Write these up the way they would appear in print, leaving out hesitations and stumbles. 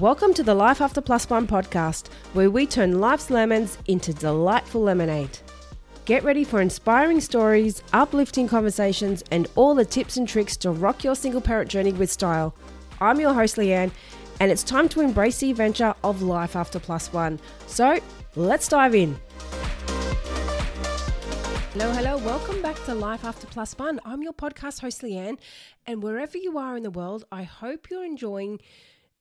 Welcome to the Life After Plus One podcast, where we turn life's lemons into delightful lemonade. Get ready for inspiring stories, uplifting conversations, and all the tips and tricks to rock your single parent journey with style. I'm your host, Leanne, and it's time to embrace the adventure of Life After Plus One. So let's dive in. Hello. Welcome back to Life After Plus One. I'm your podcast host, Leanne, and wherever you are in the world, I hope you're enjoying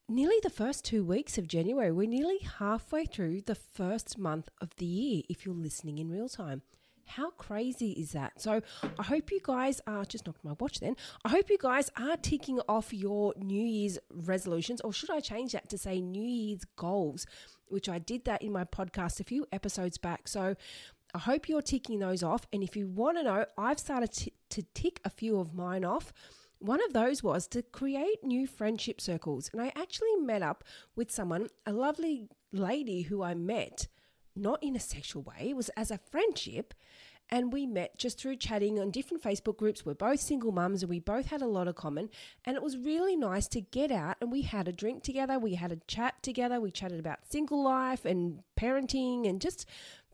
nearly the first 2 weeks of January. We're nearly halfway through the first month of the year if you're listening in real time. How crazy is that? So I hope you guys are, just knocked my watch then, I hope you guys are ticking off your New Year's resolutions, or should I change that to say New Year's goals, which I did that in my podcast a few episodes back. So I hope you're ticking those off. And if you want to know, I've started to tick a few of mine off. One of those was to create new friendship circles. And I actually met up with someone, a lovely lady who I met, not in a sexual way, it was as a friendship. And we met just through chatting on different Facebook groups. We're both single mums and we both had a lot of common. And it was really nice to get out and we had a drink together. We had a chat together. We chatted about single life and parenting and just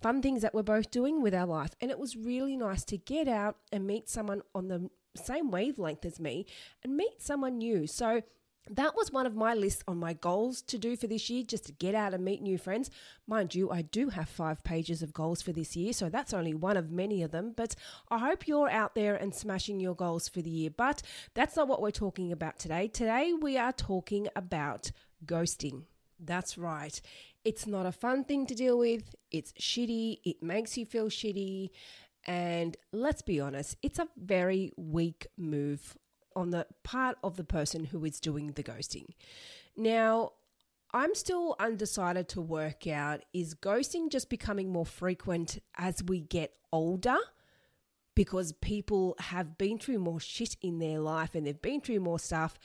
fun things that we're both doing with our life. And it was really nice to get out and meet someone on the same wavelength as me and meet someone new. So that was one of my lists on my goals to do for this year, just to get out and meet new friends. Mind you, I do have 5 pages of goals for this year, so that's only one of many of them, but I hope you're out there and smashing your goals for the year. But that's not what we're talking about today. Today we are talking about ghosting. That's right. It's not a fun thing to deal with. It's shitty. It makes you feel shitty. And let's be honest, it's a very weak move on the part of the person who is doing the ghosting. Now, I'm still undecided to work out, is ghosting just becoming more frequent as we get older? Because people have been through more shit in their life and they've been through more stuff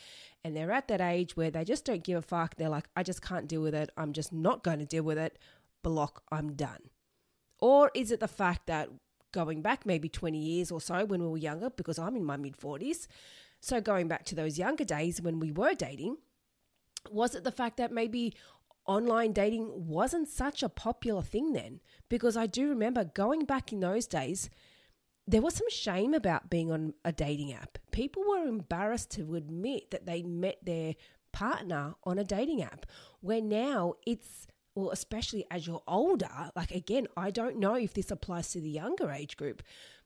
and they're at that age where they just don't give a fuck. They're like, I just can't deal with it. I'm just not going to deal with it. Block, I'm done. Or is it the fact that going back maybe 20 years or so when we were younger, because I'm in my mid-40s, so going back to those younger days when we were dating, was it the fact that maybe online dating wasn't such a popular thing then? Because I do remember going back in those days, there was some shame about being on a dating app. People were embarrassed to admit that they met their partner on a dating app, where now it's, well, especially as you're older, like again, I don't know if this applies to the younger age group,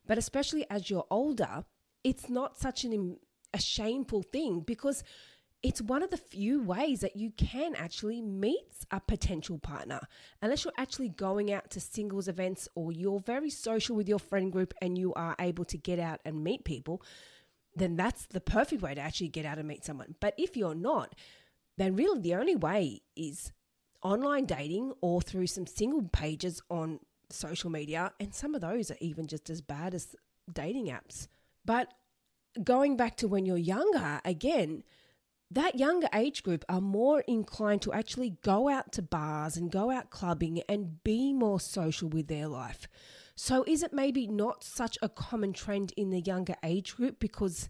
but especially as you're older, it's not such a shameful thing, because it's one of the few ways that you can actually meet a potential partner, unless you're actually going out to singles events or you're very social with your friend group and you are able to get out and meet people, then that's the perfect way to actually get out and meet someone. But if you're not, then really the only way is online dating or through some single pages on social media, and some of those are even just as bad as dating apps. But going back to when you're younger, again, that younger age group are more inclined to actually go out to bars and go out clubbing and be more social with their life. So is it maybe not such a common trend in the younger age group because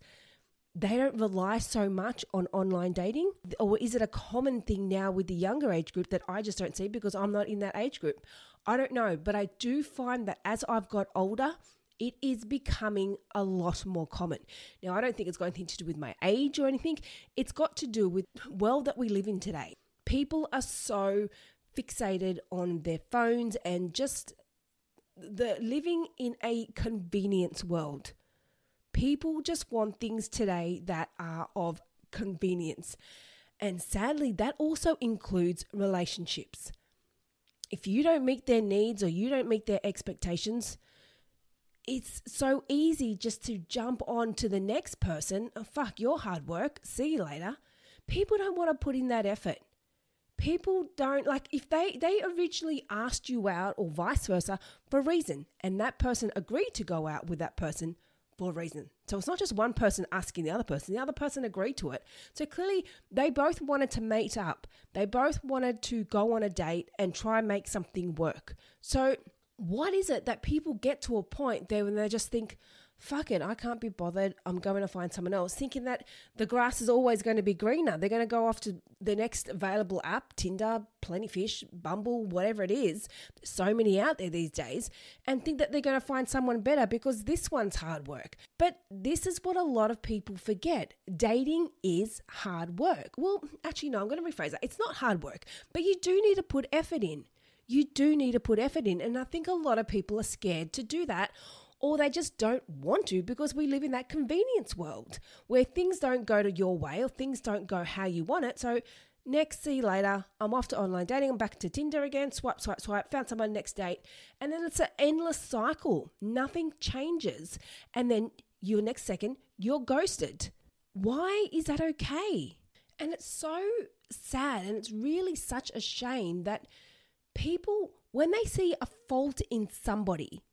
they don't rely so much on online dating? Or is it a common thing now with the younger age group that I just don't see because I'm not in that age group? I don't know, but I do find that as I've got older, it is becoming a lot more common. Now, I don't think it's got anything to do with my age or anything. It's got to do with the world that we live in today. People are so fixated on their phones and just the living in a convenience world. People just want things today that are of convenience. And sadly, that also includes relationships. If you don't meet their needs or you don't meet their expectations, it's so easy just to jump on to the next person. Oh, fuck your hard work. See you later. People don't want to put in that effort. People don't, like, if they originally asked you out or vice versa for a reason, and that person agreed to go out with that person for a reason. So it's not just one person asking the other person agreed to it. So clearly they both wanted to meet up. They both wanted to go on a date and try and make something work. So what is it that people get to a point there when they just think, fuck it, I can't be bothered, I'm going to find someone else, thinking that the grass is always going to be greener. They're going to go off to the next available app, Tinder, Plentyfish, Bumble, whatever it is. There's so many out there these days, and think that they're going to find someone better because this one's hard work. But this is what a lot of people forget. Dating is hard work. Well, actually, no, I'm going to rephrase that. It's not hard work, but you do need to put effort in. You do need to put effort in, and I think a lot of people are scared to do that, or they just don't want to, because we live in that convenience world where things don't go to your way or things don't go how you want it. So next, see you later, I'm off to online dating, I'm back to Tinder again, swipe, swipe, swipe, found someone, next date. And then it's an endless cycle. Nothing changes. And then your next second, you're ghosted. Why is that okay? And it's so sad, and it's really such a shame that people, when they see a fault in somebody,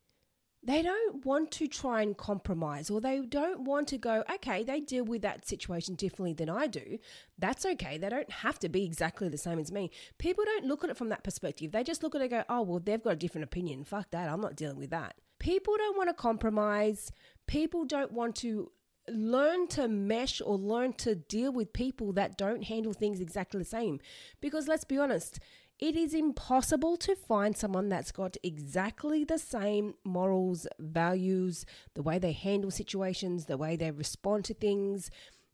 they don't want to try and compromise, or they don't want to go, okay, they deal with that situation differently than I do. That's okay. They don't have to be exactly the same as me. People don't look at it from that perspective. They just look at it and go, oh, well, they've got a different opinion. Fuck that. I'm not dealing with that. People don't want to compromise. People don't want to learn to mesh or learn to deal with people that don't handle things exactly the same. Because let's be honest, it is impossible to find someone that's got exactly the same morals, values, the way they handle situations, the way they respond to things,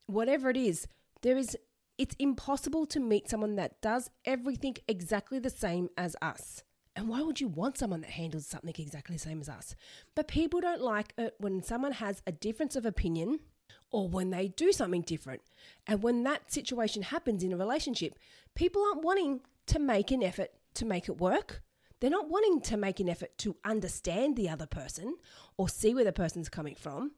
whatever it is. It's impossible to meet someone that does everything exactly the same as us. And why would you want someone that handles something exactly the same as us? But people don't like it when someone has a difference of opinion, or when they do something different. And when that situation happens in a relationship, people aren't wanting to make an effort to make it work. They're not wanting to make an effort to understand the other person or see where the person's coming from.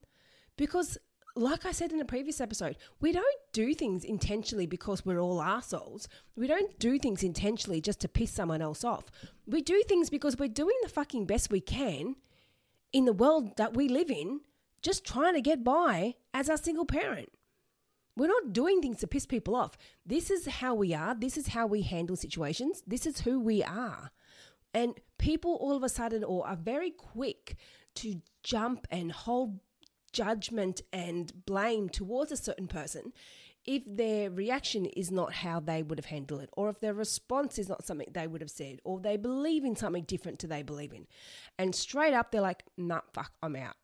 Because like I said in the previous episode, we don't do things intentionally because we're all arseholes. We don't do things intentionally just to piss someone else off. We do things because we're doing the fucking best we can in the world that we live in, just trying to get by as a single parent. We're not doing things to piss people off. This is how we are. This is how we handle situations. This is who we are. And people all of a sudden are very quick to jump and hold judgment and blame towards a certain person if their reaction is not how they would have handled it, or if their response is not something they would have said, or they believe in something different to they believe in. And straight up, they're like, nah, fuck, I'm out.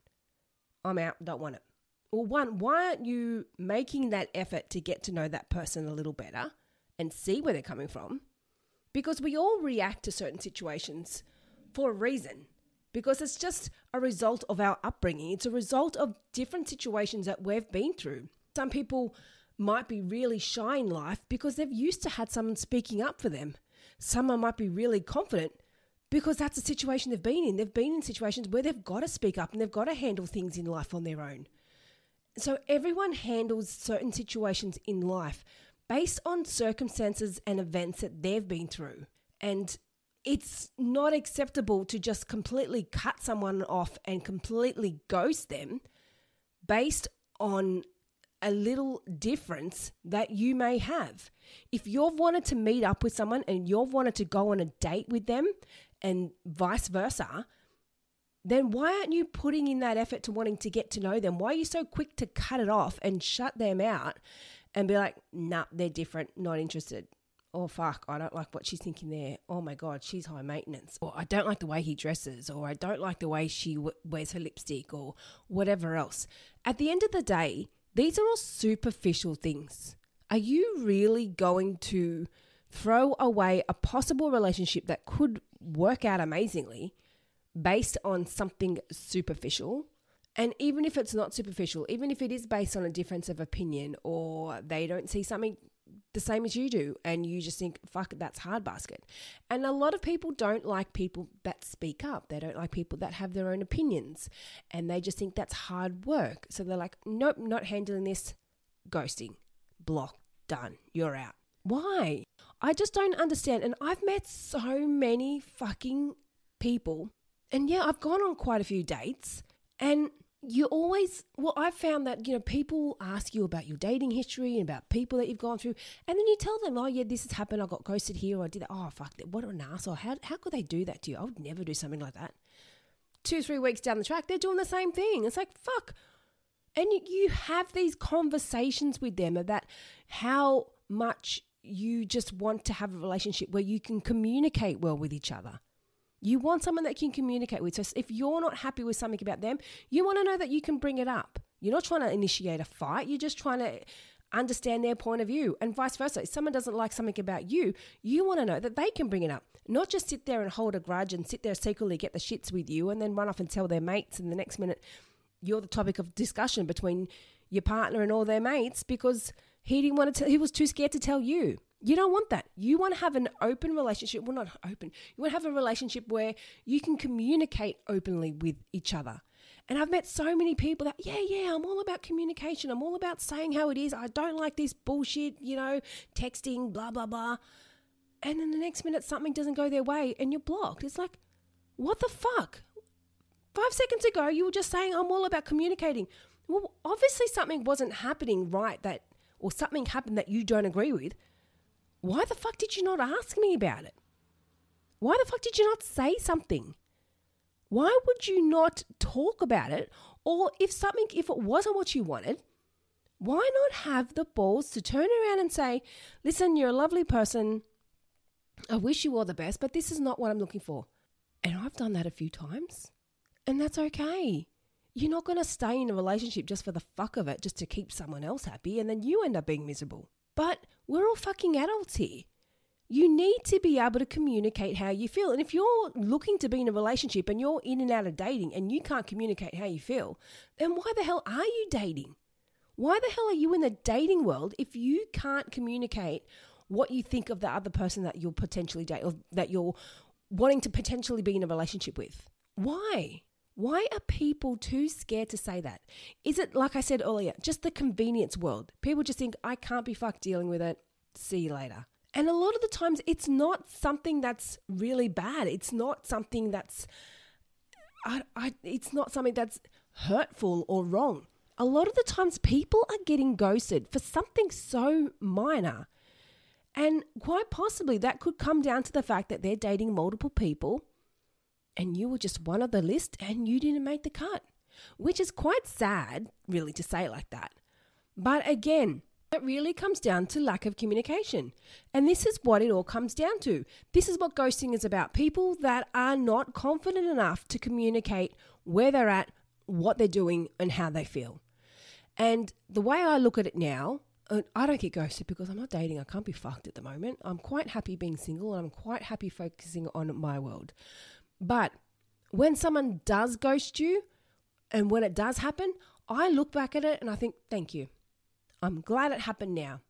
I'm out, don't want it. Well, one, why aren't you making that effort to get to know that person a little better and see where they're coming from? Because we all react to certain situations for a reason, because it's just a result of our upbringing. It's a result of different situations that we've been through. Some people might be really shy in life because they've used to had someone speaking up for them. Someone might be really confident because that's a situation they've been in. They've been in situations where they've got to speak up and they've got to handle things in life on their own. So everyone handles certain situations in life based on circumstances and events that they've been through. And it's not acceptable to just completely cut someone off and completely ghost them based on a little difference that you may have. If you've wanted to meet up with someone and you've wanted to go on a date with them and vice versa, then why aren't you putting in that effort to wanting to get to know them? Why are you so quick to cut it off and shut them out and be like, nah, they're different, not interested. Oh, fuck, I don't like what she's thinking there. Oh, my God, she's high maintenance. Or I don't like the way he dresses, or I don't like the way she wears her lipstick, or whatever else. At the end of the day, these are all superficial things. Are you really going to throw away a possible relationship that could work out amazingly based on something superficial? And even if it's not superficial, even if it is based on a difference of opinion, or they don't see something the same as you do and you just think, fuck, that's hard basket. And a lot of people don't like people that speak up. They don't like people that have their own opinions, and they just think that's hard work. So they're like, nope, not handling this, ghosting, block, done, you're out. Why? I just don't understand. And I've met so many fucking people. And yeah, I've gone on quite a few dates, and I've found that, people ask you about your dating history and about people that you've gone through, and then you tell them, oh yeah, this has happened, I got ghosted here, or I did that. Oh fuck, what an asshole. How could they do that to you? I would never do something like that. 2-3 weeks down the track, they're doing the same thing. It's like, fuck. And you have these conversations with them about how much you just want to have a relationship where you can communicate well with each other. You want someone that can communicate with. So if you're not happy with something about them, you want to know that you can bring it up. You're not trying to initiate a fight. You're just trying to understand their point of view, and vice versa. If someone doesn't like something about you, you want to know that they can bring it up, not just sit there and hold a grudge and sit there secretly, get the shits with you, and then run off and tell their mates, and the next minute you're the topic of discussion between your partner and all their mates because he didn't want to tell, he was too scared to tell you. You don't want that. You want to have an open relationship. Well, not open. You want to have a relationship where you can communicate openly with each other. And I've met so many people that, I'm all about communication. I'm all about saying how it is. I don't like this bullshit, texting, blah, blah, blah. And then the next minute something doesn't go their way and you're blocked. It's like, what the fuck? 5 seconds ago, you were just saying, I'm all about communicating. Well, obviously something wasn't happening right, or something happened that you don't agree with. Why the fuck did you not ask me about it? Why the fuck did you not say something? Why would you not talk about it? Or if it wasn't what you wanted, why not have the balls to turn around and say, listen, you're a lovely person. I wish you all the best, but this is not what I'm looking for. And I've done that a few times, and that's okay. You're not going to stay in a relationship just for the fuck of it, just to keep someone else happy, and then you end up being miserable. But we're all fucking adults here. You need to be able to communicate how you feel. And if you're looking to be in a relationship and you're in and out of dating and you can't communicate how you feel, then why the hell are you dating? Why the hell are you in the dating world if you can't communicate what you think of the other person that you're potentially dating or that you're wanting to potentially be in a relationship with? Why? Why are people too scared to say that? Is it, like I said earlier, just the convenience world? People just think, I can't be fucked dealing with it. See you later. And a lot of the times it's not something that's really bad. It's not something that's it's not something that's hurtful or wrong. A lot of the times people are getting ghosted for something so minor. And quite possibly that could come down to the fact that they're dating multiple people and you were just one of the list and you didn't make the cut, which is quite sad, really, to say it like that. But again, it really comes down to lack of communication. And this is what it all comes down to. This is what ghosting is about. People that are not confident enough to communicate where they're at, what they're doing, and how they feel. And the way I look at it now, I don't get ghosted because I'm not dating. I can't be fucked at the moment. I'm quite happy being single and I'm quite happy focusing on my world. But when someone does ghost you and when it does happen, I look back at it and I think, thank you. I'm glad it happened now,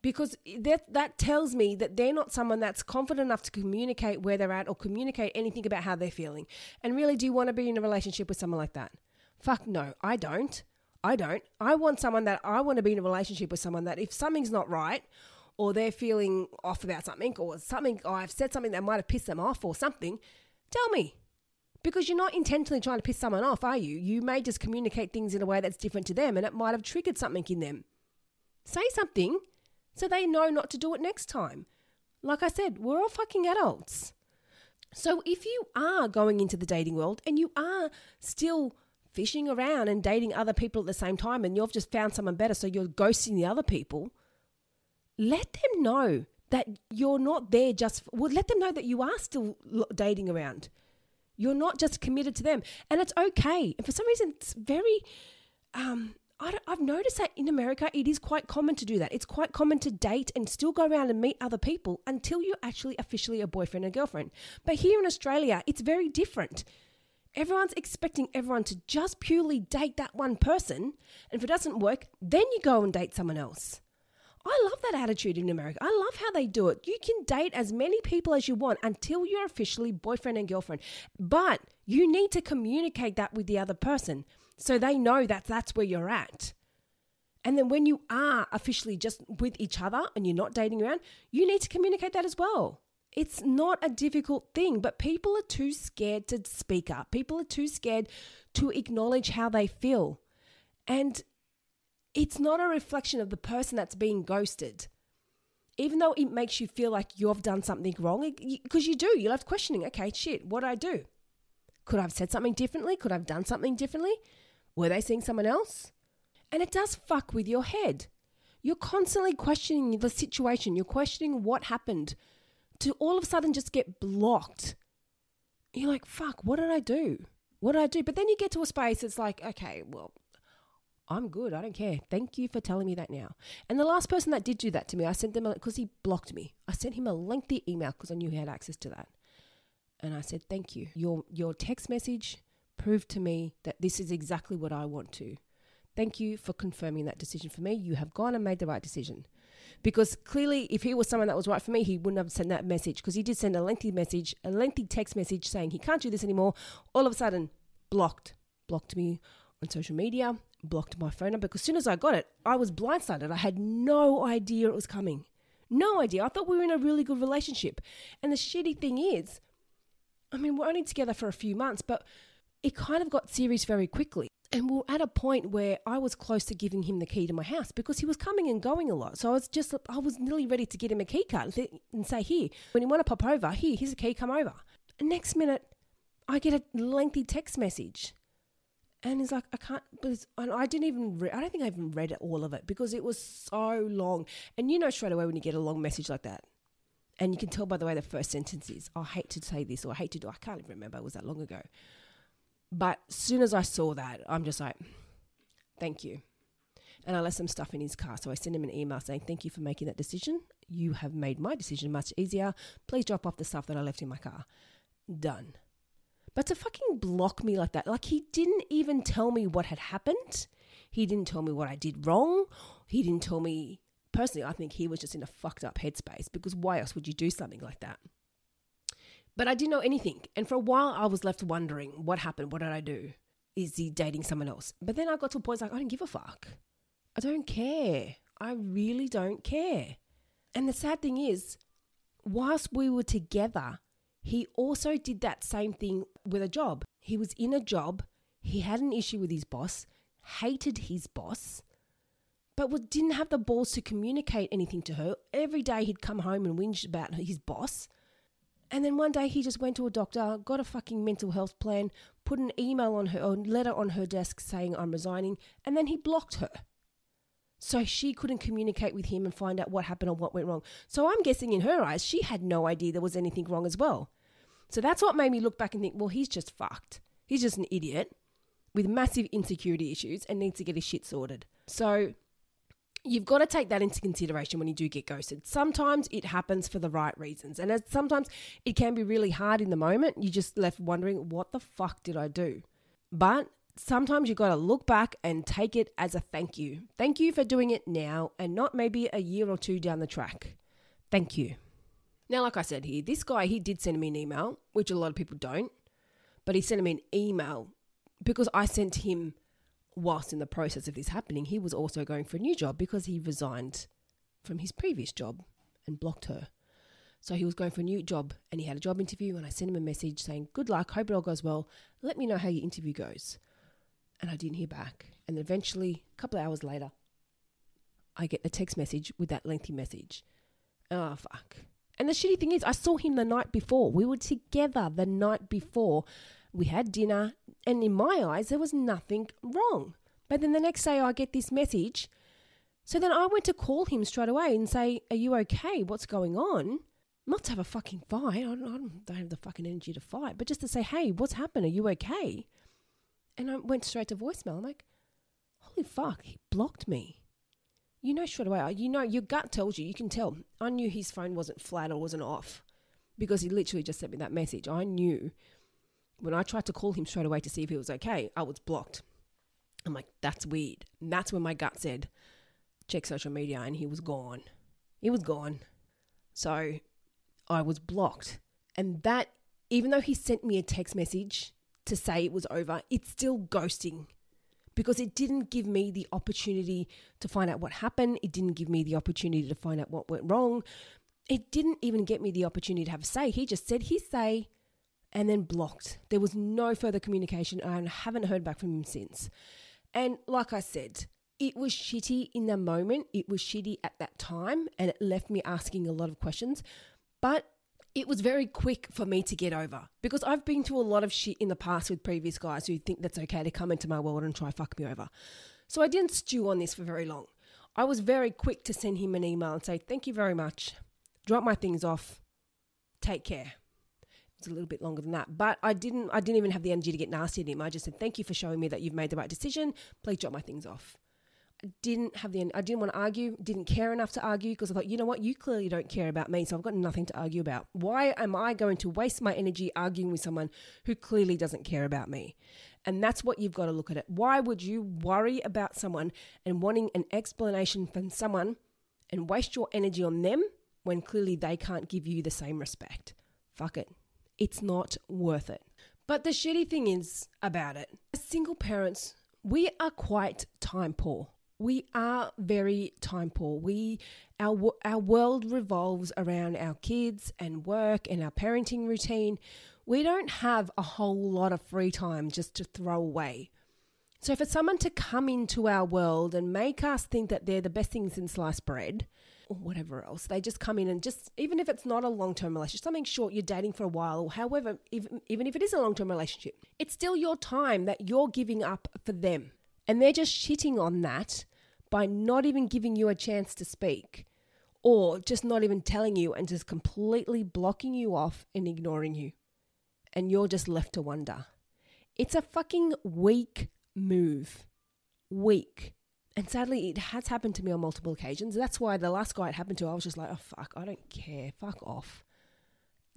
because that tells me that they're not someone that's confident enough to communicate where they're at or communicate anything about how they're feeling. And really, do you want to be in a relationship with someone like that? Fuck no, I don't. I want someone that I want to be in a relationship with someone that if something's not right or they're feeling off about something or I've said something that might have pissed them off or something, tell me. Because you're not intentionally trying to piss someone off, are you? You may just communicate things in a way that's different to them and it might have triggered something in them. Say something so they know not to do it next time. Like I said, we're all fucking adults. So if you are going into the dating world and you are still fishing around and dating other people at the same time and you've just found someone better so you're ghosting the other people, let them know that you're not there let them know that you are still dating around. You're not just committed to them, and it's okay. And for some reason, it's very, I've noticed that in America, it is quite common to do that. It's quite common to date and still go around and meet other people until you're actually officially a boyfriend and girlfriend. But here in Australia, it's very different. Everyone's expecting everyone to just purely date that one person. And if it doesn't work, then you go and date someone else. I love that attitude in America. I love how they do it. You can date as many people as you want until you're officially boyfriend and girlfriend. But you need to communicate that with the other person so they know that that's where you're at. And then when you are officially just with each other and you're not dating around, you need to communicate that as well. It's not a difficult thing, but people are too scared to speak up. People are too scared to acknowledge how they feel. And it's not a reflection of the person that's being ghosted. Even though it makes you feel like you've done something wrong, because you do, you're left questioning, okay, shit, what do I do? Could I have said something differently? Could I have done something differently? Were they seeing someone else? And it does fuck with your head. You're constantly questioning the situation. You're questioning what happened to all of a sudden just get blocked. You're like, fuck, what did I do? What did I do? But then you get to a space, it's like, okay, well, I'm good. I don't care. Thank you for telling me that now. And the last person that did do that to me, I sent them, because he blocked me. I sent him a lengthy email because I knew he had access to that. And I said, thank you. Your text message proved to me that this is exactly what I want to. Thank you for confirming that decision for me. You have gone and made the right decision. Because clearly, if he was someone that was right for me, he wouldn't have sent that message, because he did send a lengthy text message saying he can't do this anymore. All of a sudden, blocked me on social media, blocked my phone number, because as soon as I got it, I was blindsided. I had no idea it was coming. No idea. I thought we were in a really good relationship. And the shitty thing is, I mean, we're only together for a few months, but it kind of got serious very quickly. And we were at a point where I was close to giving him the key to my house, because he was coming and going a lot. So I was nearly ready to get him a key card and say, here, when you want to pop over, here's a key, come over. And next minute, I get a lengthy text message. And he's like, I can't, and I don't think I even read all of it, because it was so long. And you know straight away when you get a long message like that. And you can tell by the way the first sentence is, I hate to say this, or I hate to do, I can't even remember, it was that long ago. But as soon as I saw that, I'm just like, thank you. And I left some stuff in his car. So I sent him an email saying, thank you for making that decision. You have made my decision much easier. Please drop off the stuff that I left in my car. Done. But to fucking block me like that, like he didn't even tell me what had happened. He didn't tell me what I did wrong. He didn't tell me. Personally, I think he was just in a fucked up headspace, because why else would you do something like that? But I didn't know anything. And for a while I was left wondering, what happened? What did I do? Is he dating someone else? But then I got to a point like, I don't give a fuck. I don't care. I really don't care. And the sad thing is, whilst we were together, he also did that same thing with a job. He was in a job. He had an issue with his boss, hated his boss, but didn't have the balls to communicate anything to her. Every day he'd come home and whinge about his boss. And then one day he just went to a doctor, got a fucking mental health plan, put an email on her, or letter on her desk saying, I'm resigning, and then he blocked her. So she couldn't communicate with him and find out what happened or what went wrong. So I'm guessing in her eyes, she had no idea there was anything wrong as well. So that's what made me look back and think, well, he's just fucked. He's just an idiot with massive insecurity issues and needs to get his shit sorted. So you've got to take that into consideration when you do get ghosted. Sometimes it happens for the right reasons. And sometimes it can be really hard in the moment. You're just left wondering, what the fuck did I do? But sometimes you've got to look back and take it as a thank you. Thank you for doing it now and not maybe a year or two down the track. Thank you. Now, like I said here, this guy, he did send me an email, which a lot of people don't. But he sent me an email because I sent him, whilst in the process of this happening, he was also going for a new job because he resigned from his previous job and blocked her. So he was going for a new job and he had a job interview, and I sent him a message saying, good luck, hope it all goes well. Let me know how your interview goes. And I didn't hear back. And eventually, a couple of hours later, I get the text message with that lengthy message. Oh, fuck. And the shitty thing is, I saw him the night before. We were together the night before. We had dinner, and in my eyes, there was nothing wrong. But then the next day, I get this message. So then I went to call him straight away and say, are you okay? What's going on? Not to have a fucking fight. I don't have the fucking energy to fight, but just to say, hey, what's happened? Are you okay? And I went straight to voicemail. I'm like, holy fuck, he blocked me. You know straight away, you know, your gut tells you, you can tell. I knew his phone wasn't flat or wasn't off because he literally just sent me that message. I knew. When I tried to call him straight away to see if he was okay, I was blocked. I'm like, that's weird. And that's when my gut said, check social media, and he was gone. He was gone. So I was blocked. And that, even though he sent me a text message to say it was over, it's still ghosting because it didn't give me the opportunity to find out what happened. It didn't give me the opportunity to find out what went wrong. It didn't even get me the opportunity to have a say. He just said his say, and then blocked. There was no further communication, and I haven't heard back from him since. And like I said, it was shitty in the moment. It was shitty at that time, and it left me asking a lot of questions. But it was very quick for me to get over, because I've been through a lot of shit in the past with previous guys who think that's okay to come into my world and try fuck me over. So I didn't stew on this for very long. I was very quick to send him an email and say, thank you very much, drop my things off, take care. It was a little bit longer than that, but I didn't even have the energy to get nasty at him. I just said, thank you for showing me that you've made the right decision, please drop my things off. I didn't want to argue, didn't care enough to argue, because I thought, you know what, you clearly don't care about me, so I've got nothing to argue about. Why am I going to waste my energy arguing with someone who clearly doesn't care about me? And that's what you've got to look at it. Why would you worry about someone and wanting an explanation from someone and waste your energy on them when clearly they can't give you the same respect? Fuck it. It's not worth it. But the shitty thing is about it, as single parents, we are quite time poor. We are very time poor. Our world revolves around our kids and work and our parenting routine. We don't have a whole lot of free time just to throw away. So for someone to come into our world and make us think that they're the best things in sliced bread or whatever else, they just come in and just, even if it's not a long-term relationship, something short, you're dating for a while, or however, even if it is a long-term relationship, it's still your time that you're giving up for them. And they're just shitting on that by not even giving you a chance to speak, or just not even telling you and just completely blocking you off and ignoring you. And you're just left to wonder. It's a fucking weak move. Weak. And sadly, it has happened to me on multiple occasions. That's why the last guy it happened to, I was just like, oh, fuck, I don't care. Fuck off.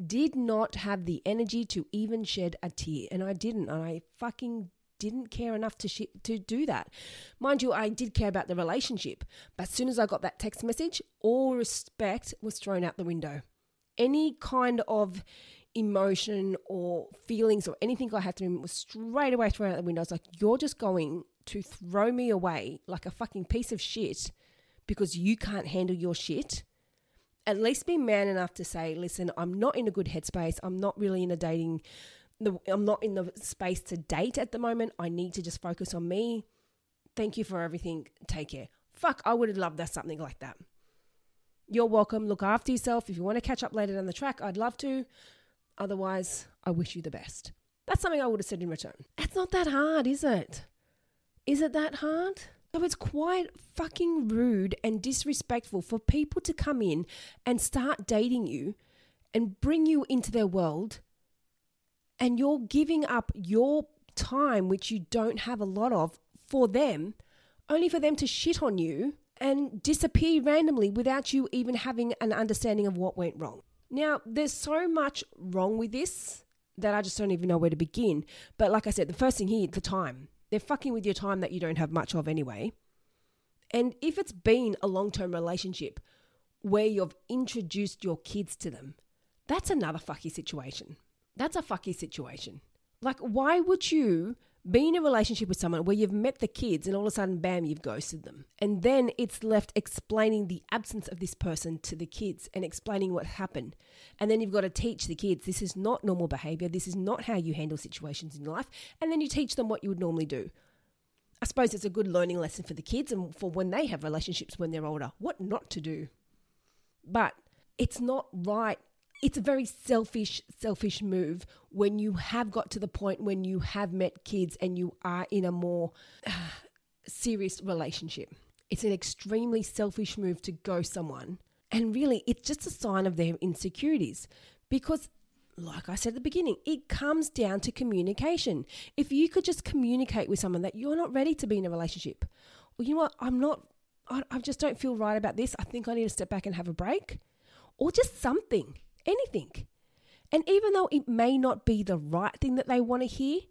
Did not have the energy to even shed a tear. And I didn't. And I fucking didn't care enough to do that. Mind you, I did care about the relationship, but as soon as I got that text message, all respect was thrown out the window. Any kind of emotion or feelings or anything I had to do was straight away thrown out the window. I was like, you're just going to throw me away like a fucking piece of shit because you can't handle your shit. At least be man enough to say, listen, I'm not in a good headspace. I'm not really in a dating I'm not in the space to date at the moment. I need to just focus on me. Thank you for everything. Take care. Fuck, I would have loved that, something like that. You're welcome. Look after yourself. If you want to catch up later down the track, I'd love to. Otherwise, I wish you the best. That's something I would have said in return. It's not that hard, is it? Is it that hard? So it's quite fucking rude and disrespectful for people to come in and start dating you and bring you into their world. And you're giving up your time, which you don't have a lot of, for them, only for them to shit on you and disappear randomly without you even having an understanding of what went wrong. Now, there's so much wrong with this that I just don't even know where to begin. But like I said, the first thing here, the time. They're fucking with your time that you don't have much of anyway. And if it's been a long-term relationship where you've introduced your kids to them, that's another fucky situation. That's a fucky situation. Like, why would you be in a relationship with someone where you've met the kids and all of a sudden, bam, you've ghosted them? And then it's left explaining the absence of this person to the kids and explaining what happened. And then you've got to teach the kids, this is not normal behavior. This is not how you handle situations in life. And then you teach them what you would normally do. I suppose it's a good learning lesson for the kids and for when they have relationships when they're older, what not to do. But it's not right. It's a very selfish move when you have got to the point when you have met kids and you are in a more serious relationship. It's an extremely selfish move to ghost someone. And really, it's just a sign of their insecurities. Because, like I said at the beginning, it comes down to communication. If you could just communicate with someone that you're not ready to be in a relationship. Well, you know what? I just don't feel right about this. I think I need to step back and have a break. Or just something. Anything. And even though it may not be the right thing that they want to hear,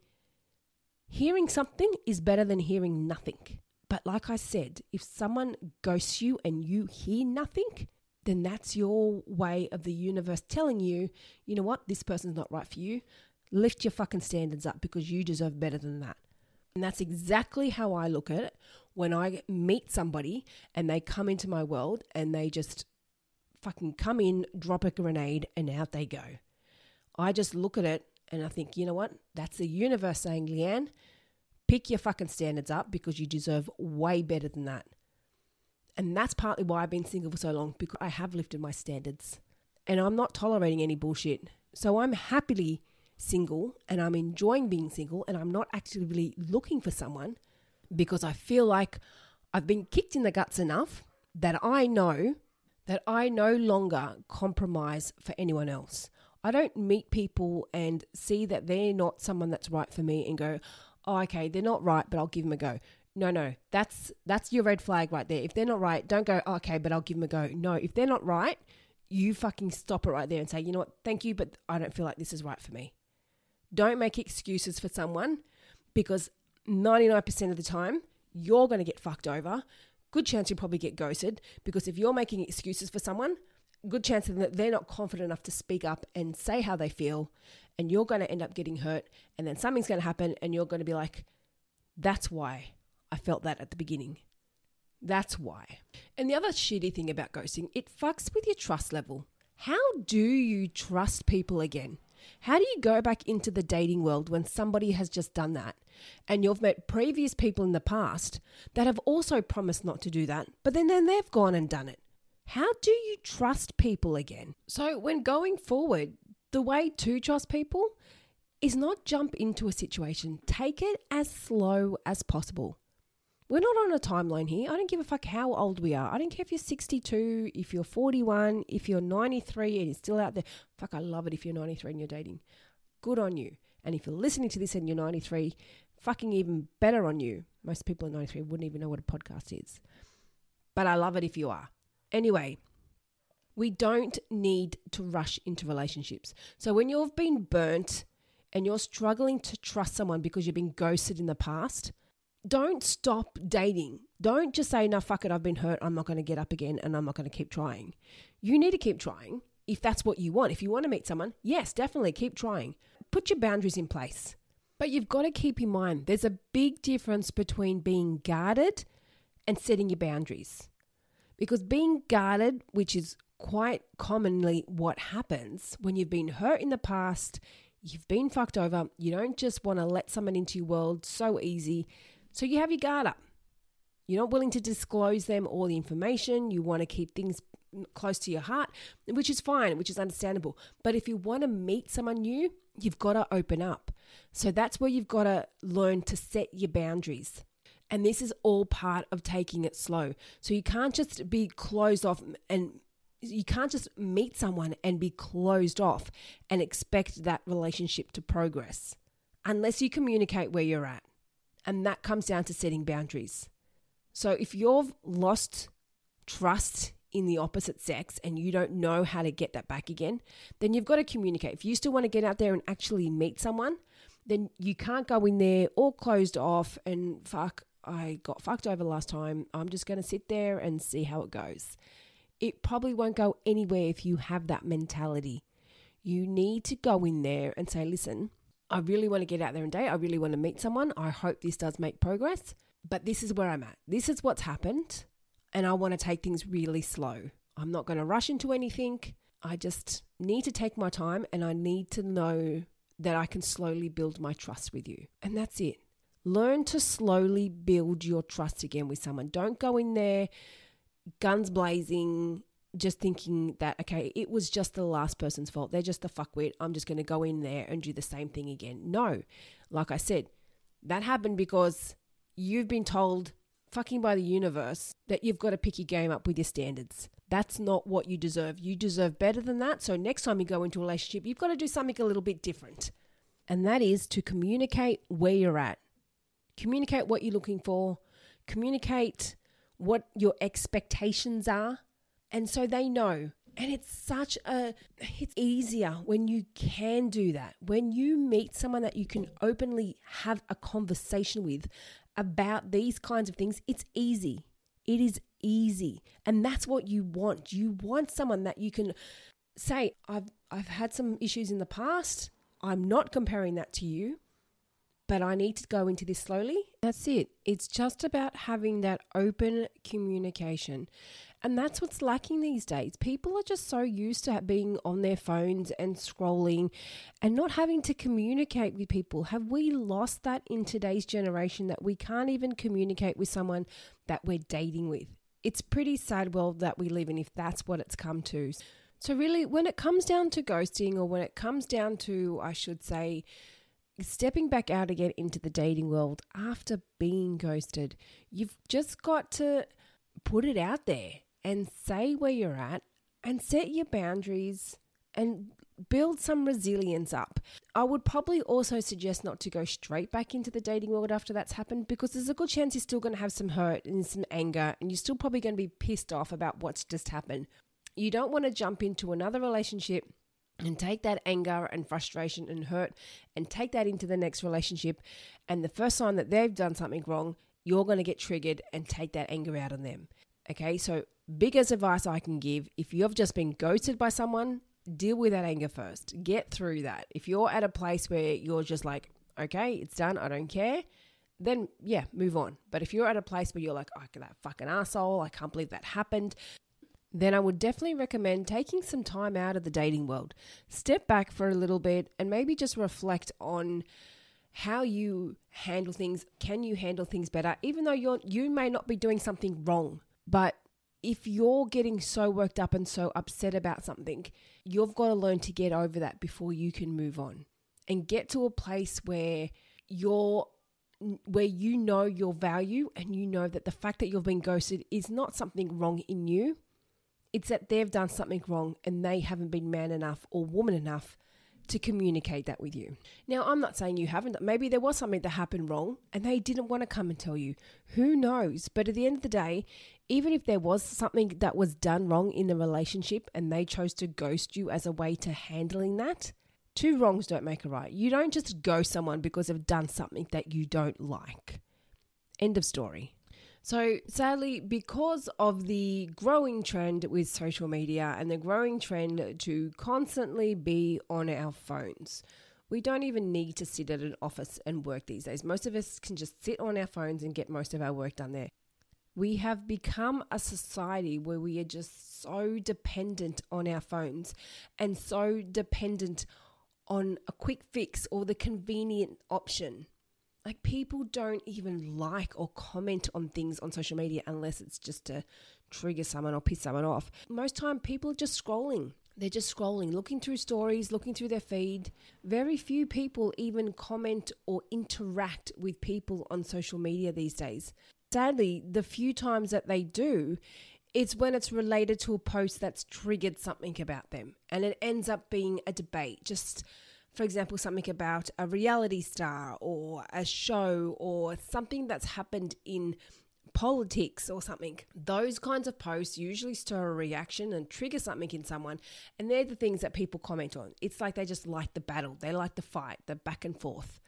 hearing something is better than hearing nothing. But like I said, if someone ghosts you and you hear nothing, then that's your way of the universe telling you, you know what, this person's not right for you. Lift your fucking standards up because you deserve better than that. And that's exactly how I look at it when I meet somebody and they come into my world and they just fucking come in, drop a grenade, and out they go. I just look at it and I think, you know what? That's the universe saying, Leanne, pick your fucking standards up because you deserve way better than that. And that's partly why I've been single for so long, because I have lifted my standards. and I'm not tolerating any bullshit. So I'm happily single and I'm enjoying being single and I'm not actively looking for someone because I feel like I've been kicked in the guts enough that I no longer compromise for anyone else. I don't meet people and see that they're not someone that's right for me and go, oh, okay, they're not right, but I'll give them a go. No, that's your red flag right there. If they're not right, don't go, oh, okay, but I'll give them a go. No, if they're not right, you fucking stop it right there and say, you know what, thank you, but I don't feel like this is right for me. Don't make excuses for someone because 99% of the time you're going to get fucked over. Good chance you'll probably get ghosted because if you're making excuses for someone, good chance that they're not confident enough to speak up and say how they feel, and you're going to end up getting hurt, and then something's going to happen and you're going to be like, that's why I felt that at the beginning. That's why. And the other shitty thing about ghosting, it fucks with your trust level. How do you trust people again? How do you go back into the dating world when somebody has just done that? And you've met previous people in the past that have also promised not to do that, but then they've gone and done it. How do you trust people again? So when going forward, the way to trust people is not jump into a situation. Take it as slow as possible. We're not on a timeline here. I don't give a fuck how old we are. I don't care if you're 62, if you're 41, if you're 93 and you're still out there. Fuck, I love it if you're 93 and you're dating. Good on you. And if you're listening to this and you're 93, fucking even better on you. Most people at 93 wouldn't even know what a podcast is. But I love it if you are. Anyway, we don't need to rush into relationships. So when you've been burnt and you're struggling to trust someone because you've been ghosted in the past, don't stop dating. Don't just say, no, fuck it, I've been hurt. I'm not going to get up again and I'm not going to keep trying. You need to keep trying if that's what you want. If you want to meet someone, yes, definitely keep trying. Put your boundaries in place. But you've got to keep in mind there's a big difference between being guarded and setting your boundaries. Because being guarded, which is quite commonly what happens when you've been hurt in the past, you've been fucked over, you don't just want to let someone into your world so easy. So you have your guard up. You're not willing to disclose them all the information. You want to keep things close to your heart, which is fine, which is understandable. But if you want to meet someone new, you've got to open up. So that's where you've got to learn to set your boundaries. And this is all part of taking it slow. So you can't just be closed off and you can't just meet someone and be closed off and expect that relationship to progress unless you communicate where you're at. And that comes down to setting boundaries. So if you've lost trust in the opposite sex and you don't know how to get that back again, then you've got to communicate. If you still want to get out there and actually meet someone, then you can't go in there all closed off and fuck, I got fucked over last time. I'm just going to sit there and see how it goes. It probably won't go anywhere if you have that mentality. You need to go in there and say, listen, I really want to get out there and date. I really want to meet someone. I hope this does make progress, but this is where I'm at. This is what's happened and I want to take things really slow. I'm not going to rush into anything. I just need to take my time and I need to know that I can slowly build my trust with you. And that's it. Learn to slowly build your trust again with someone. Don't go in there guns blazing, just thinking that, okay, it was just the last person's fault. They're just the fuckwit. I'm just going to go in there and do the same thing again. No, like I said, that happened because you've been told fucking by the universe that you've got to pick your game up with your standards. That's not what you deserve. You deserve better than that. So next time you go into a relationship, you've got to do something a little bit different. And that is to communicate where you're at. Communicate what you're looking for, communicate what your expectations are, and so they know. And it's easier when you can do that. When you meet someone that you can openly have a conversation with about these kinds of things, it's easy. It is easy. And that's what you want. You want someone that you can say, I've had some issues in the past. I'm not comparing that to you. But I need to go into this slowly. That's it. It's just about having that open communication. And that's what's lacking these days. People are just so used to being on their phones and scrolling and not having to communicate with people. Have we lost that in today's generation that we can't even communicate with someone that we're dating with? It's pretty sad world that we live in if that's what it's come to. So really, when it comes down to ghosting, or when it comes down to, I should say, stepping back out again into the dating world after being ghosted, you've just got to put it out there and say where you're at and set your boundaries and build some resilience up. I would probably also suggest not to go straight back into the dating world after that's happened, because there's a good chance you're still going to have some hurt and some anger, and you're still probably going to be pissed off about what's just happened. You don't want to jump into another relationship and take that anger and frustration and hurt and take that into the next relationship. And the first sign that they've done something wrong, you're going to get triggered and take that anger out on them. Okay, so biggest advice I can give, if you've just been ghosted by someone, deal with that anger first. Get through that. If you're at a place where you're just like, okay, it's done, I don't care, then yeah, move on. But if you're at a place where you're like, oh, that fucking asshole, I can't believe that happened, then I would definitely recommend taking some time out of the dating world. Step back for a little bit and maybe just reflect on how you handle things. Can you handle things better? Even though you may not be doing something wrong, but if you're getting so worked up and so upset about something, you've got to learn to get over that before you can move on and get to a place where you know your value, and you know that the fact that you've been ghosted is not something wrong in you. It's that they've done something wrong and they haven't been man enough or woman enough to communicate that with you. Now, I'm not saying you haven't. Maybe there was something that happened wrong and they didn't want to come and tell you. Who knows? But at the end of the day, even if there was something that was done wrong in the relationship and they chose to ghost you as a way to handling that, two wrongs don't make a right. You don't just ghost someone because they've done something that you don't like. End of story. So sadly, because of the growing trend with social media and the growing trend to constantly be on our phones, we don't even need to sit at an office and work these days. Most of us can just sit on our phones and get most of our work done there. We have become a society where we are just so dependent on our phones and so dependent on a quick fix or the convenient option. Like, people don't even like or comment on things on social media unless it's just to trigger someone or piss someone off. Most time people are just scrolling. They're just scrolling, looking through stories, looking through their feed. Very few people even comment or interact with people on social media these days. Sadly, the few times that they do, it's when it's related to a post that's triggered something about them. And it ends up being a debate, just... for example, something about a reality star or a show or something that's happened in politics or something. Those kinds of posts usually stir a reaction and trigger something in someone. And they're the things that people comment on. It's like they just like the battle. They like the fight, the back and forth.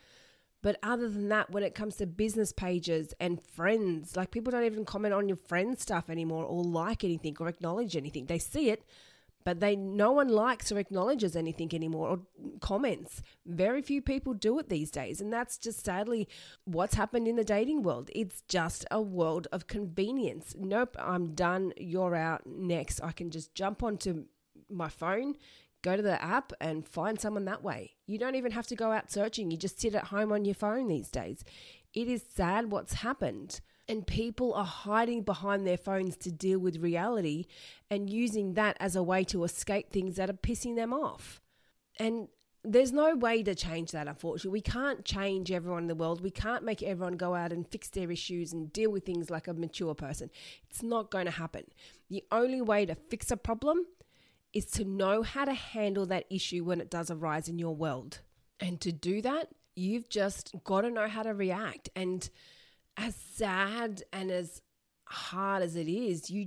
But other than that, when it comes to business pages and friends, like, people don't even comment on your friend stuff anymore or like anything or acknowledge anything. They see it, but no one likes or acknowledges anything anymore or comments. Very few people do it these days. And that's just sadly what's happened in the dating world. It's just a world of convenience. Nope, I'm done. You're out. Next. I can just jump onto my phone, go to the app and find someone that way. You don't even have to go out searching. You just sit at home on your phone these days. It is sad what's happened. And people are hiding behind their phones to deal with reality and using that as a way to escape things that are pissing them off. And there's no way to change that, unfortunately. We can't change everyone in the world. We can't make everyone go out and fix their issues and deal with things like a mature person. It's not going to happen. The only way to fix a problem is to know how to handle that issue when it does arise in your world. And to do that, you've just got to know how to react. And as sad and as hard as it is, you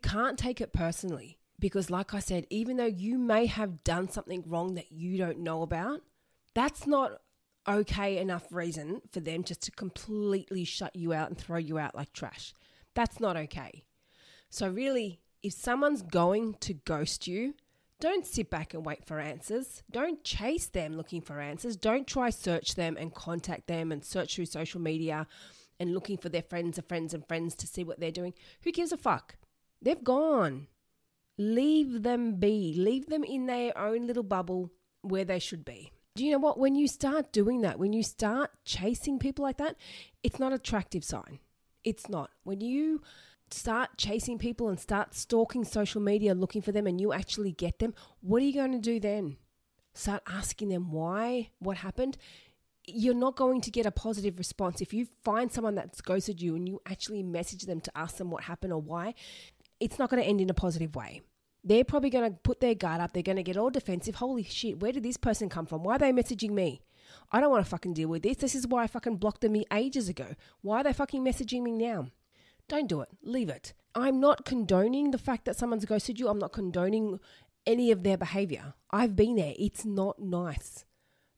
can't take it personally, because like I said, even though you may have done something wrong that you don't know about, that's not okay enough reason for them just to completely shut you out and throw you out like trash. That's not okay. So really, if someone's going to ghost you, don't sit back and wait for answers. Don't chase them looking for answers. Don't try search them and contact them and search through social media and looking for their friends of friends and friends to see what they're doing. Who gives a fuck? They've gone. Leave them be. Leave them in their own little bubble where they should be. Do you know what? When you start doing that, when you start chasing people like that, it's not an attractive sign. It's not. When you start chasing people and start stalking social media looking for them and you actually get them, what are you going to do then? Start asking them why, what happened. You're not going to get a positive response. If you find someone that's ghosted you and you actually message them to ask them what happened or why, it's not going to end in a positive way. They're probably going to put their guard up. They're going to get all defensive. Holy shit, where did this person come from? Why are they messaging me? I don't want to fucking deal with this. This is why I fucking blocked them ages ago. Why are they fucking messaging me now? Don't do it. Leave it. I'm not condoning the fact that someone's ghosted you. I'm not condoning any of their behavior. I've been there. It's not nice.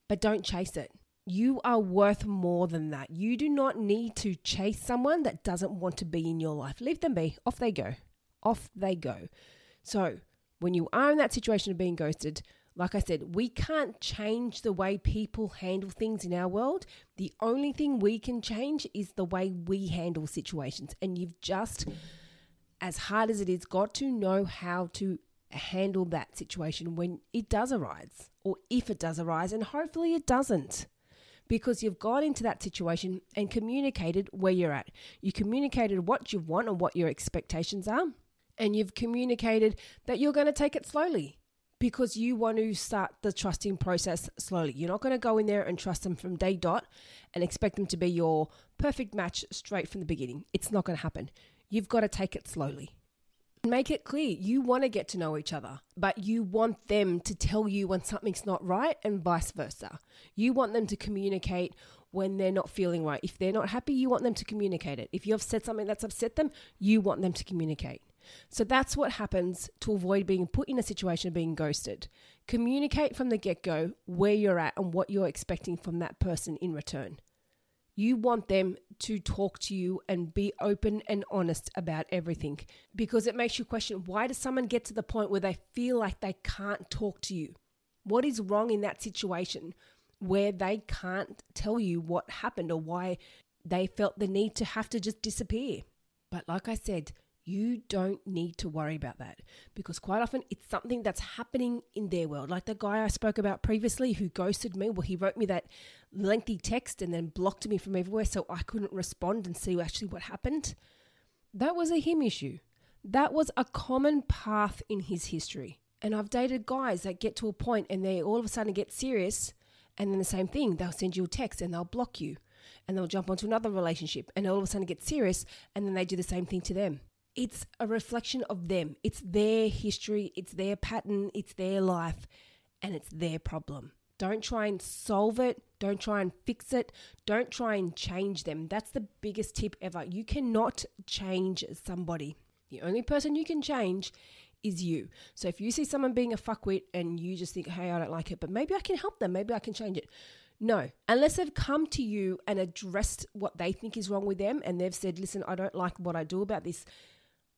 But don't chase it. You are worth more than that. You do not need to chase someone that doesn't want to be in your life. Leave them be. Off they go. Off they go. So when you are in that situation of being ghosted, like I said, we can't change the way people handle things in our world. The only thing we can change is the way we handle situations. And you've just, as hard as it is, got to know how to handle that situation when it does arise or if it does arise. And hopefully it doesn't, because you've got into that situation and communicated where you're at. You communicated what you want and what your expectations are. And you've communicated that you're going to take it slowly, because you want to start the trusting process slowly. You're not going to go in there and trust them from day dot and expect them to be your perfect match straight from the beginning. It's not going to happen. You've got to take it slowly. Make it clear you want to get to know each other, but you want them to tell you when something's not right and vice versa. You want them to communicate when they're not feeling right. If they're not happy, you want them to communicate it. If you've said something that's upset them, you want them to communicate. So that's what happens to avoid being put in a situation of being ghosted. Communicate from the get-go where you're at and what you're expecting from that person in return. You want them to talk to you and be open and honest about everything, because it makes you question, why does someone get to the point where they feel like they can't talk to you? What is wrong in that situation where they can't tell you what happened or why they felt the need to have to just disappear? But like I said, you don't need to worry about that, because quite often it's something that's happening in their world. Like the guy I spoke about previously who ghosted me, well, he wrote me that lengthy text and then blocked me from everywhere so I couldn't respond and see actually what happened. That was a him issue. That was a common path in his history. And I've dated guys that get to a point and they all of a sudden get serious, and then the same thing, they'll send you a text and they'll block you, and they'll jump onto another relationship and all of a sudden get serious, and then they do the same thing to them. It's a reflection of them. It's their history. It's their pattern. It's their life. And it's their problem. Don't try and solve it. Don't try and fix it. Don't try and change them. That's the biggest tip ever. You cannot change somebody. The only person you can change is you. So if you see someone being a fuckwit and you just think, hey, I don't like it, but maybe I can help them. Maybe I can change it. No, unless they've come to you and addressed what they think is wrong with them, and they've said, listen, I don't like what I do about this.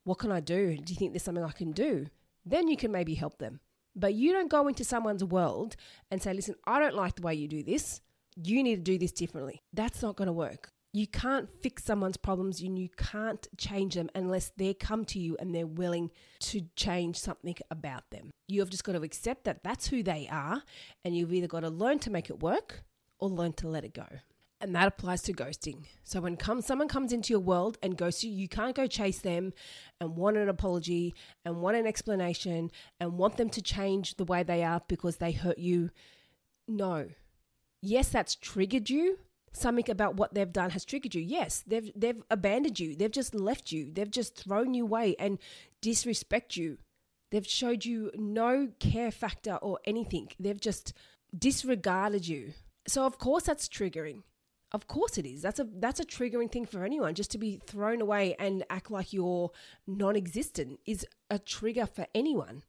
What can I do? Do you think there's something I can do? Then you can maybe help them. But you don't go into someone's world and say, listen, I don't like the way you do this. You need to do this differently. That's not going to work. You can't fix someone's problems and you can't change them unless they come to you and they're willing to change something about them. You have just got to accept that that's who they are, and you've either got to learn to make it work or learn to let it go. And that applies to ghosting. So when someone comes into your world and ghosts you, you can't go chase them and want an apology and want an explanation and want them to change the way they are because they hurt you. No. Yes, that's triggered you. Something about what they've done has triggered you. Yes, they've abandoned you. They've just left you. They've just thrown you away and disrespect you. They've showed you no care factor or anything. They've just disregarded you. So of course that's triggering. Of course it is. That's a triggering thing for anyone. Just to be thrown away and act like you're non-existent is a trigger for anyone.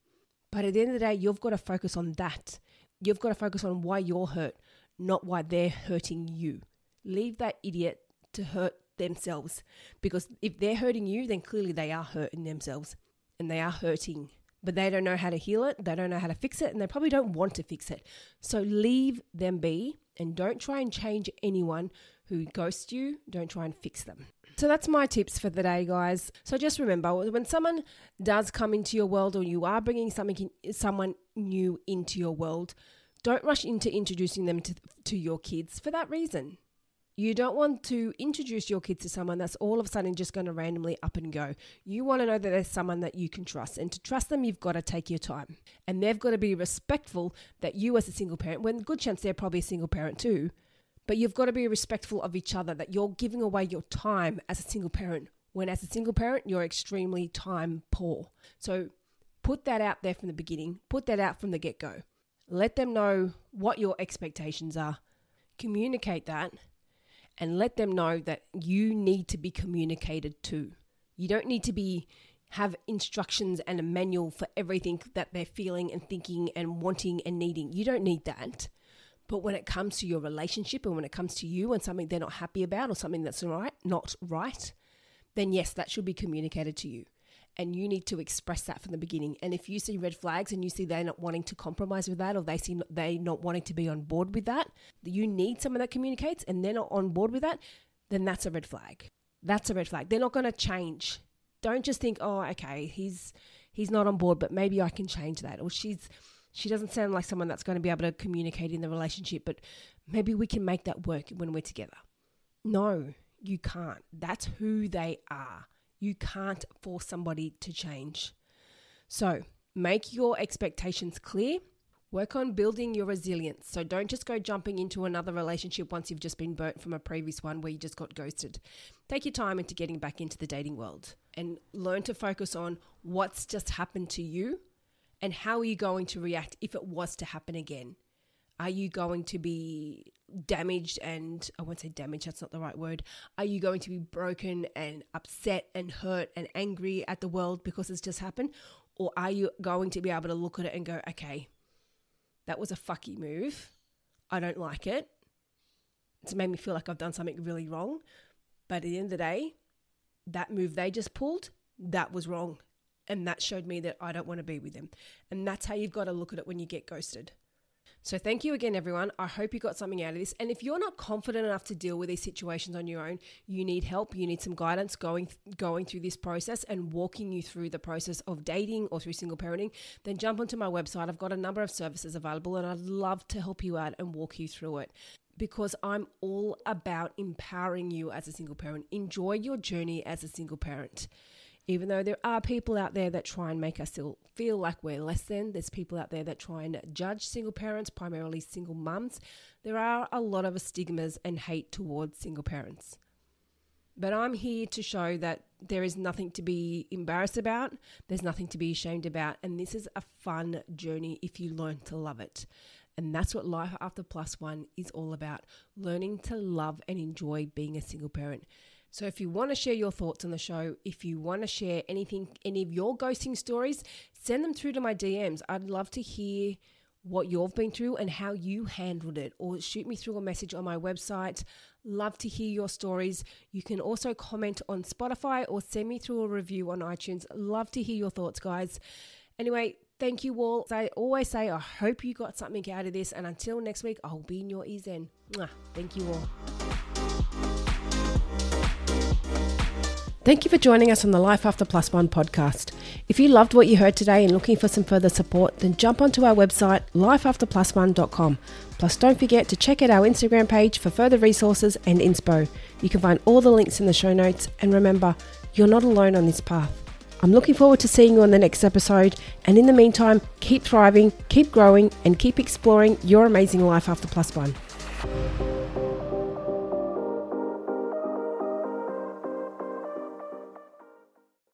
But at the end of the day, you've got to focus on that. You've got to focus on why you're hurt, not why they're hurting you. Leave that idiot to hurt themselves, because if they're hurting you, then clearly they are hurting themselves and they are hurting, but they don't know how to heal it. They don't know how to fix it, and they probably don't want to fix it. So leave them be. And don't try and change anyone who ghosts you. Don't try and fix them. So that's my tips for the day, guys. So just remember, when someone does come into your world, or you are bringing someone new into your world, don't rush into introducing them to your kids for that reason. You don't want to introduce your kids to someone that's all of a sudden just going to randomly up and go. You want to know that there's someone that you can trust. And to trust them, you've got to take your time. And they've got to be respectful that you as a single parent, when good chance they're probably a single parent too, but you've got to be respectful of each other that you're giving away your time as a single parent, when as a single parent, you're extremely time poor. So put that out there from the beginning. Put that out from the get-go. Let them know what your expectations are. Communicate that. And let them know that you need to be communicated to. You don't need to have instructions and a manual for everything that they're feeling and thinking and wanting and needing. You don't need that. But when it comes to your relationship and when it comes to you and something they're not happy about or something that's not right, then yes, that should be communicated to you. And you need to express that from the beginning. And if you see red flags and you see they're not wanting to compromise with that, or they see they not wanting to be on board with that, you need someone that communicates and they're not on board with that, then that's a red flag. That's a red flag. They're not going to change. Don't just think, oh, okay, he's not on board, but maybe I can change that. Or she doesn't sound like someone that's going to be able to communicate in the relationship, but maybe we can make that work when we're together. No, you can't. That's who they are. You can't force somebody to change. So make your expectations clear. Work on building your resilience. So don't just go jumping into another relationship once you've just been burnt from a previous one where you just got ghosted. Take your time into getting back into the dating world and learn to focus on what's just happened to you and how are you going to react if it was to happen again. Are you going to be damaged and, I won't say damaged, that's not the right word. Are you going to be broken and upset and hurt and angry at the world because it's just happened? Or are you going to be able to look at it and go, okay, that was a fucky move. I don't like it. It's made me feel like I've done something really wrong. But at the end of the day, that move they just pulled, that was wrong. And that showed me that I don't want to be with them. And that's how you've got to look at it when you get ghosted. So thank you again, everyone. I hope you got something out of this. And if you're not confident enough to deal with these situations on your own, you need help. You need some guidance going through this process and walking you through the process of dating or through single parenting, then jump onto my website. I've got a number of services available and I'd love to help you out and walk you through it, because I'm all about empowering you as a single parent. Enjoy your journey as a single parent. Even though there are people out there that try and make us feel like we're less than, there's people out there that try and judge single parents, primarily single mums. There are a lot of stigmas and hate towards single parents. But I'm here to show that there is nothing to be embarrassed about. There's nothing to be ashamed about. And this is a fun journey if you learn to love it. And that's what Life After Plus One is all about. Learning to love and enjoy being a single parent. So if you want to share your thoughts on the show, if you want to share anything, any of your ghosting stories, send them through to my DMs. I'd love to hear what you've been through and how you handled it, or shoot me through a message on my website. Love to hear your stories. You can also comment on Spotify or send me through a review on iTunes. Love to hear your thoughts, guys. Anyway, thank you all. As I always say, I hope you got something out of this, and until next week, I'll be in your ears then. Thank you all. Thank you for joining us on the Life After Plus One podcast. If you loved what you heard today and looking for some further support, then jump onto our website, lifeafterplus1.com. Plus, don't forget to check out our Instagram page for further resources and inspo. You can find all the links in the show notes. And remember, you're not alone on this path. I'm looking forward to seeing you on the next episode. And in the meantime, keep thriving, keep growing, and keep exploring your amazing Life After Plus One.